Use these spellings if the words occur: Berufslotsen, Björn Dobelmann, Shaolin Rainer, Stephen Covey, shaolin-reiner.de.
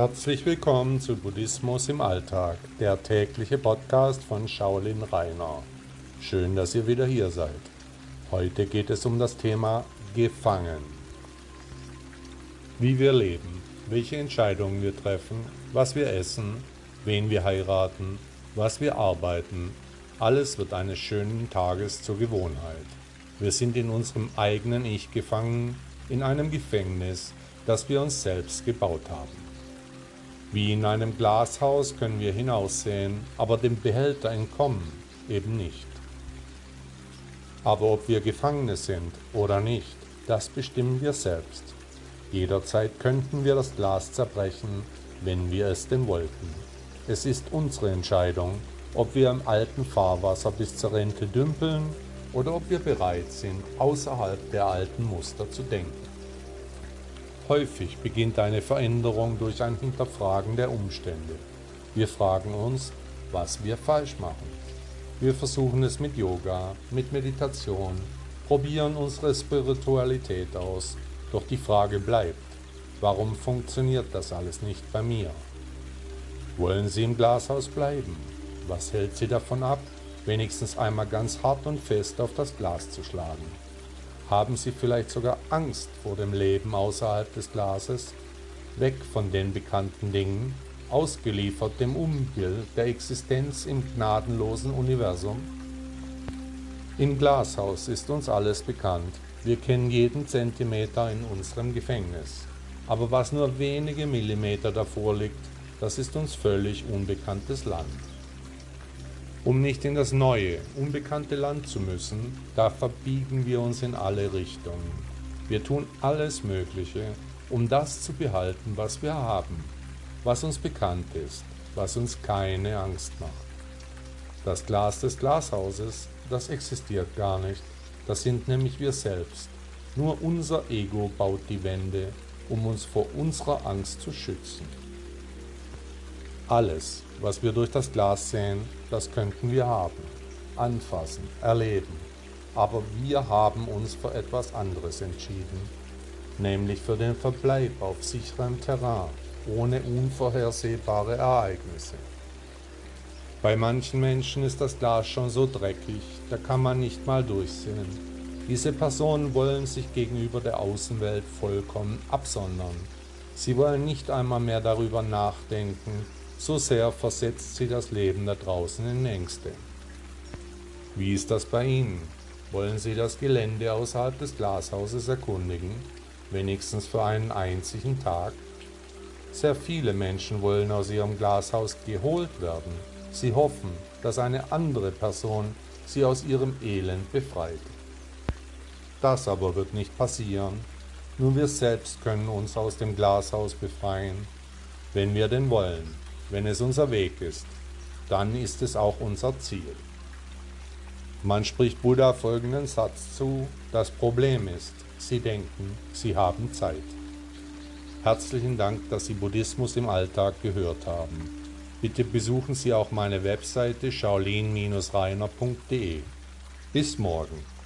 Herzlich willkommen zu Buddhismus im Alltag, der tägliche Podcast von Shaolin Rainer. Schön, dass ihr wieder hier seid. Heute geht es um das Thema Gefangen. Wie wir leben, welche Entscheidungen wir treffen, was wir essen, wen wir heiraten, was wir arbeiten, alles wird eines schönen Tages zur Gewohnheit. Wir sind in unserem eigenen Ich gefangen, in einem Gefängnis, das wir uns selbst gebaut haben. Wie in einem Glashaus können wir hinaussehen, aber dem Behälter entkommen eben nicht. Aber ob wir Gefangene sind oder nicht, das bestimmen wir selbst. Jederzeit könnten wir das Glas zerbrechen, wenn wir es denn wollten. Es ist unsere Entscheidung, ob wir im alten Fahrwasser bis zur Rente dümpeln oder ob wir bereit sind, außerhalb der alten Muster zu denken. Häufig beginnt eine Veränderung durch ein Hinterfragen der Umstände. Wir fragen uns, was wir falsch machen. Wir versuchen es mit Yoga, mit Meditation, probieren unsere Spiritualität aus, doch die Frage bleibt, warum funktioniert das alles nicht bei mir? Wollen Sie im Glashaus bleiben? Was hält Sie davon ab, wenigstens einmal ganz hart und fest auf das Glas zu schlagen? Haben Sie vielleicht sogar Angst vor dem Leben außerhalb des Glases? Weg von den bekannten Dingen, ausgeliefert dem Unbill der Existenz im gnadenlosen Universum? Im Glashaus ist uns alles bekannt. Wir kennen jeden Zentimeter in unserem Gefängnis. Aber was nur wenige Millimeter davor liegt, das ist uns völlig unbekanntes Land. Um nicht in das neue, unbekannte Land zu müssen, da verbiegen wir uns in alle Richtungen. Wir tun alles Mögliche, um das zu behalten, was wir haben, was uns bekannt ist, was uns keine Angst macht. Das Glas des Glashauses, das existiert gar nicht, das sind nämlich wir selbst. Nur unser Ego baut die Wände, um uns vor unserer Angst zu schützen. Alles, was wir durch das Glas sehen, das könnten wir haben, anfassen, erleben. Aber wir haben uns für etwas anderes entschieden, nämlich für den Verbleib auf sicherem Terrain, ohne unvorhersehbare Ereignisse. Bei manchen Menschen ist das Glas schon so dreckig, da kann man nicht mal durchsehen. Diese Personen wollen sich gegenüber der Außenwelt vollkommen absondern. Sie wollen nicht einmal mehr darüber nachdenken, so sehr versetzt sie das Leben da draußen in Ängste. Wie ist das bei Ihnen? Wollen Sie das Gelände außerhalb des Glashauses erkundigen? Wenigstens für einen einzigen Tag? Sehr viele Menschen wollen aus ihrem Glashaus geholt werden. Sie hoffen, dass eine andere Person sie aus ihrem Elend befreit. Das aber wird nicht passieren. Nur wir selbst können uns aus dem Glashaus befreien, wenn wir denn wollen. Wenn es unser Weg ist, dann ist es auch unser Ziel. Man spricht Buddha folgenden Satz zu: Das Problem ist, Sie denken, Sie haben Zeit. Herzlichen Dank, dass Sie Buddhismus im Alltag gehört haben. Bitte besuchen Sie auch meine Webseite shaolin-reiner.de. Bis morgen.